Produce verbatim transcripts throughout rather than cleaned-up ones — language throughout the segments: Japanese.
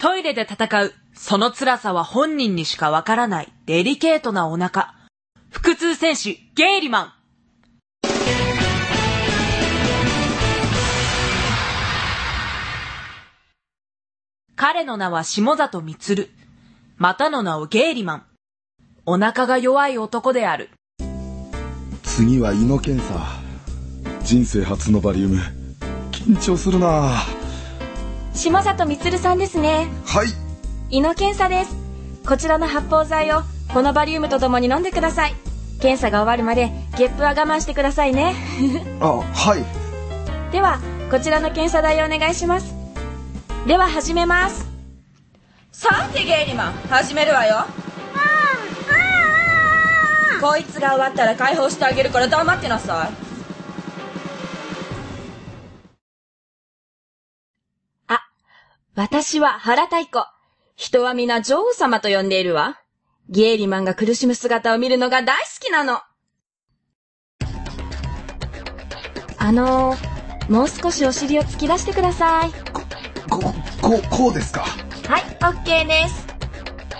トイレで戦う、その辛さは本人にしかわからないデリケートなお腹。腹痛戦士ゲイリマン。彼の名は下里満。またの名をゲイリマン。お腹が弱い男である。次は胃の検査。人生初のバリウム。緊張するな。下里満さんですね。はい。胃の検査です。こちらの発泡剤をこのバリウムとともに飲んでください。検査が終わるまでゲップは我慢してくださいね。あ、はい。ではこちらの検査台をお願いします。では始めます。さてゲイリマン、始めるわよ。ああああ。こいつが終わったら解放してあげるから黙ってなさい。私は原太鼓。人は皆女王様と呼んでいるわ。ゲイリマンが苦しむ姿を見るのが大好きなの。あのー、もう少しお尻を突き出してください。こ、こ、こ、こうですか？はい、オッケーです。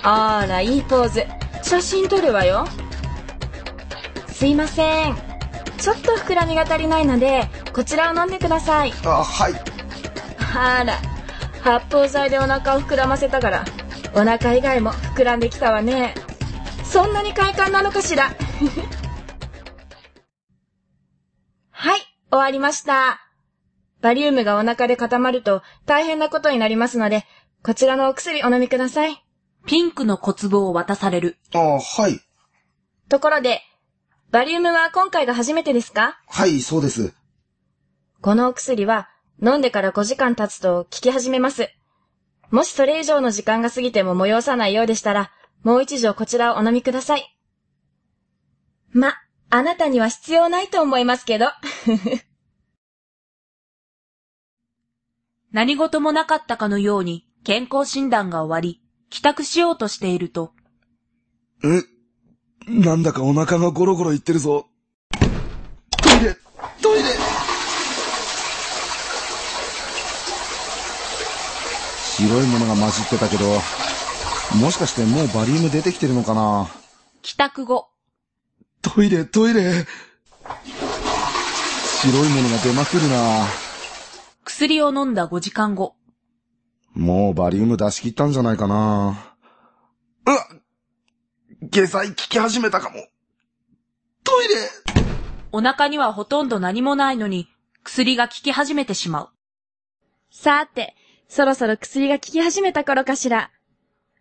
あら、いいポーズ。写真撮るわよ。すいません。ちょっと膨らみが足りないので、こちらを飲んでください。あ、はい。あら。発泡剤でお腹を膨らませたからお腹以外も膨らんできたわね。そんなに快感なのかしら。はい、終わりました。バリウムがお腹で固まると大変なことになりますので、こちらのお薬お飲みください。ピンクの小壺を渡される。ああ、はい。ところでバリウムは今回が初めてですか？はい、そうです。このお薬は飲んでからごじかん経つと効き始めます。もしそれ以上の時間が過ぎても催さないようでしたら、もう一錠こちらをお飲みください。ま、あなたには必要ないと思いますけど。何事もなかったかのように健康診断が終わり、帰宅しようとしていると。え、なんだかお腹がゴロゴロいってるぞ。トイレ、トイレ。白いものが混じってたけど、もしかしてもうバリウム出てきてるのかな？帰宅後。トイレ、トイレ。白いものが出まくるな。薬を飲んだごじかんご。もうバリウム出し切ったんじゃないかな。うわっ！下剤効き始めたかも。トイレ！お腹にはほとんど何もないのに、薬が効き始めてしまう。さて、そろそろ薬が効き始めた頃かしら。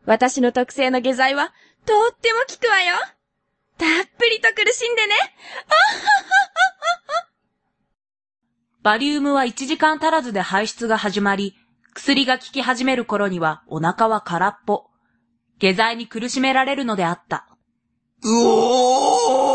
私の特製の下剤はとっても効くわよ。たっぷりと苦しんでね。バリウムはいちじかん足らずで排出が始まり、薬が効き始める頃にはお腹は空っぽ。下剤に苦しめられるのであった。うおー。